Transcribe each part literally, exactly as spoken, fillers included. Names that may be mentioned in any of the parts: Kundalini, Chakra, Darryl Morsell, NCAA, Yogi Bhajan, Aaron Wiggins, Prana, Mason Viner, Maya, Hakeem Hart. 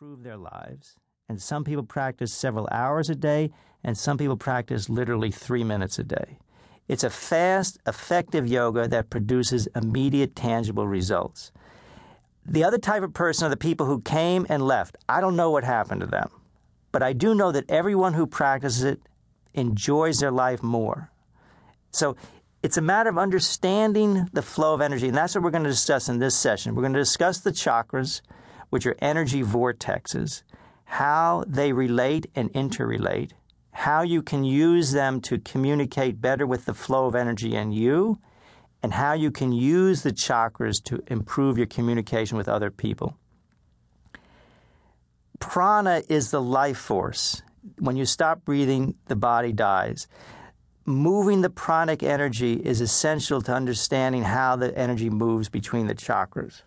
improve their lives. And some people practice several hours a day, and some people practice literally three minutes a day. It's a fast, effective yoga that produces immediate, tangible results. The other type of person are the people who came and left. I don't know what happened to them, but I do know that everyone who practices it enjoys their life more. So it's a matter of understanding the flow of energy, and that's what we're going to discuss in this session. We're going to discuss the chakras, which are energy vortexes, how they relate and interrelate, how you can use them to communicate better with the flow of energy in you, and how you can use the chakras to improve your communication with other people. Prana is the life force. When you stop breathing, the body dies. Moving the pranic energy is essential to understanding how the energy moves between the chakras.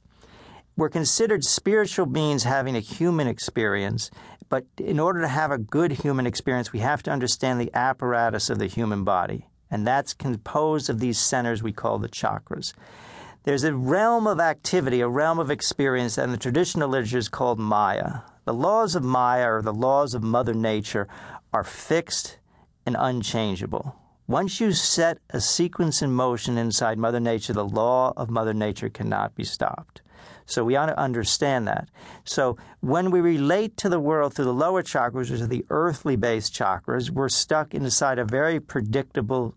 We're considered spiritual beings having a human experience, but in order to have a good human experience, we have to understand the apparatus of the human body, and that's composed of these centers we call the chakras. There's a realm of activity, a realm of experience, and the traditional literature is called Maya. The laws of Maya, or the laws of Mother Nature, are fixed and unchangeable. Once you set a sequence in motion inside Mother Nature, the law of Mother Nature cannot be stopped. So we ought to understand that. So when we relate to the world through the lower chakras, which are the earthly-based chakras, we're stuck inside a very predictable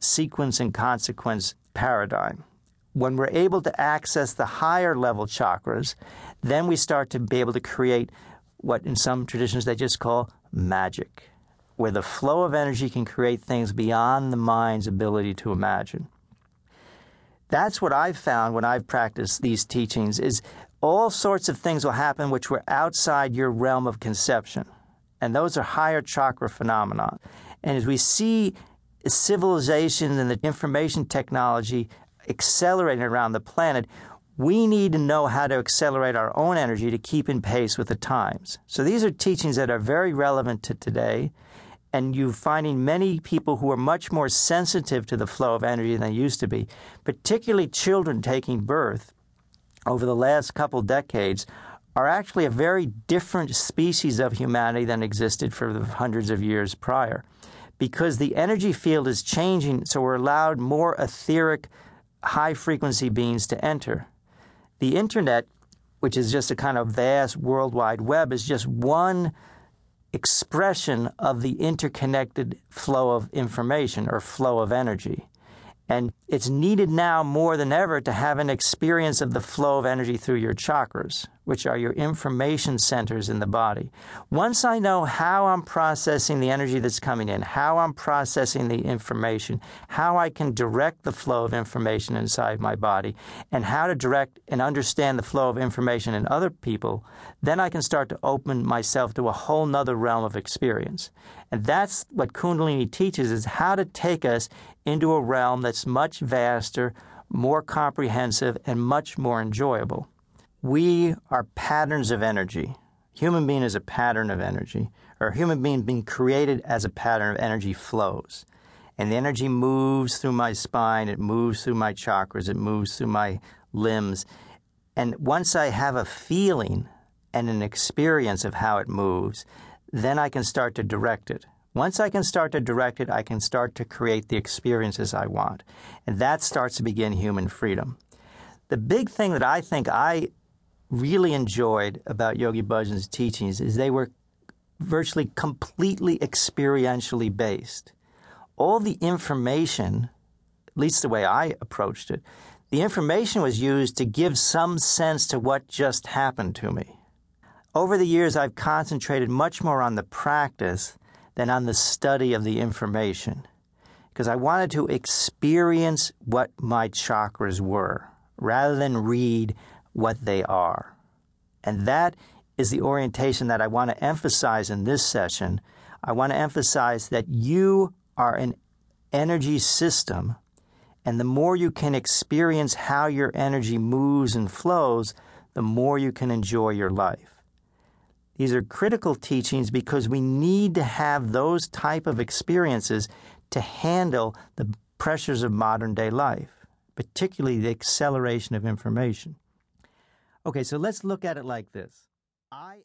sequence and consequence paradigm. When we're able to access the higher-level chakras, then we start to be able to create what in some traditions they just call magic, where the flow of energy can create things beyond the mind's ability to imagine. That's what I've found when I've practiced these teachings, is all sorts of things will happen which were outside your realm of conception. And those are higher chakra phenomena. And as we see civilization and the information technology accelerating around the planet, we need to know how to accelerate our own energy to keep in pace with the times. So these are teachings that are very relevant to today. And you're finding many people who are much more sensitive to the flow of energy than they used to be, particularly children taking birth over the last couple decades are actually a very different species of humanity than existed for the hundreds of years prior. Because the energy field is changing, so we're allowed more etheric, high-frequency beings to enter. The Internet, which is just a kind of vast worldwide web, is just one expression of the interconnected flow of information or flow of energy. And it's needed now more than ever to have an experience of the flow of energy through your chakras, which are your information centers in the body. Once I know how I'm processing the energy that's coming in, how I'm processing the information, how I can direct the flow of information inside my body, and how to direct and understand the flow of information in other people, then I can start to open myself to a whole nother realm of experience. And that's what Kundalini teaches, is how to take us into a realm that's much vaster, more comprehensive, and much more enjoyable. We are patterns of energy. Human being is a pattern of energy, or human being being created as a pattern of energy flows. And the energy moves through my spine, it moves through my chakras, it moves through my limbs. And once I have a feeling and an experience of how it moves, then I can start to direct it. Once I can start to direct it, I can start to create the experiences I want. And that starts to begin human freedom. The big thing that I think I really enjoyed about Yogi Bhajan's teachings is they were virtually completely experientially based. All the information, at least the way I approached it, the information was used to give some sense to what just happened to me. Over the years, I've concentrated much more on the practice than on the study of the information, because I wanted to experience what my chakras were rather than read what they are. And that is the orientation that I want to emphasize in this session. I want to emphasize that you are an energy system, and the more you can experience how your energy moves and flows, the more you can enjoy your life. These are critical teachings because we need to have those type of experiences to handle the pressures of modern-day life, particularly the acceleration of information. Okay, so let's look at it like this. I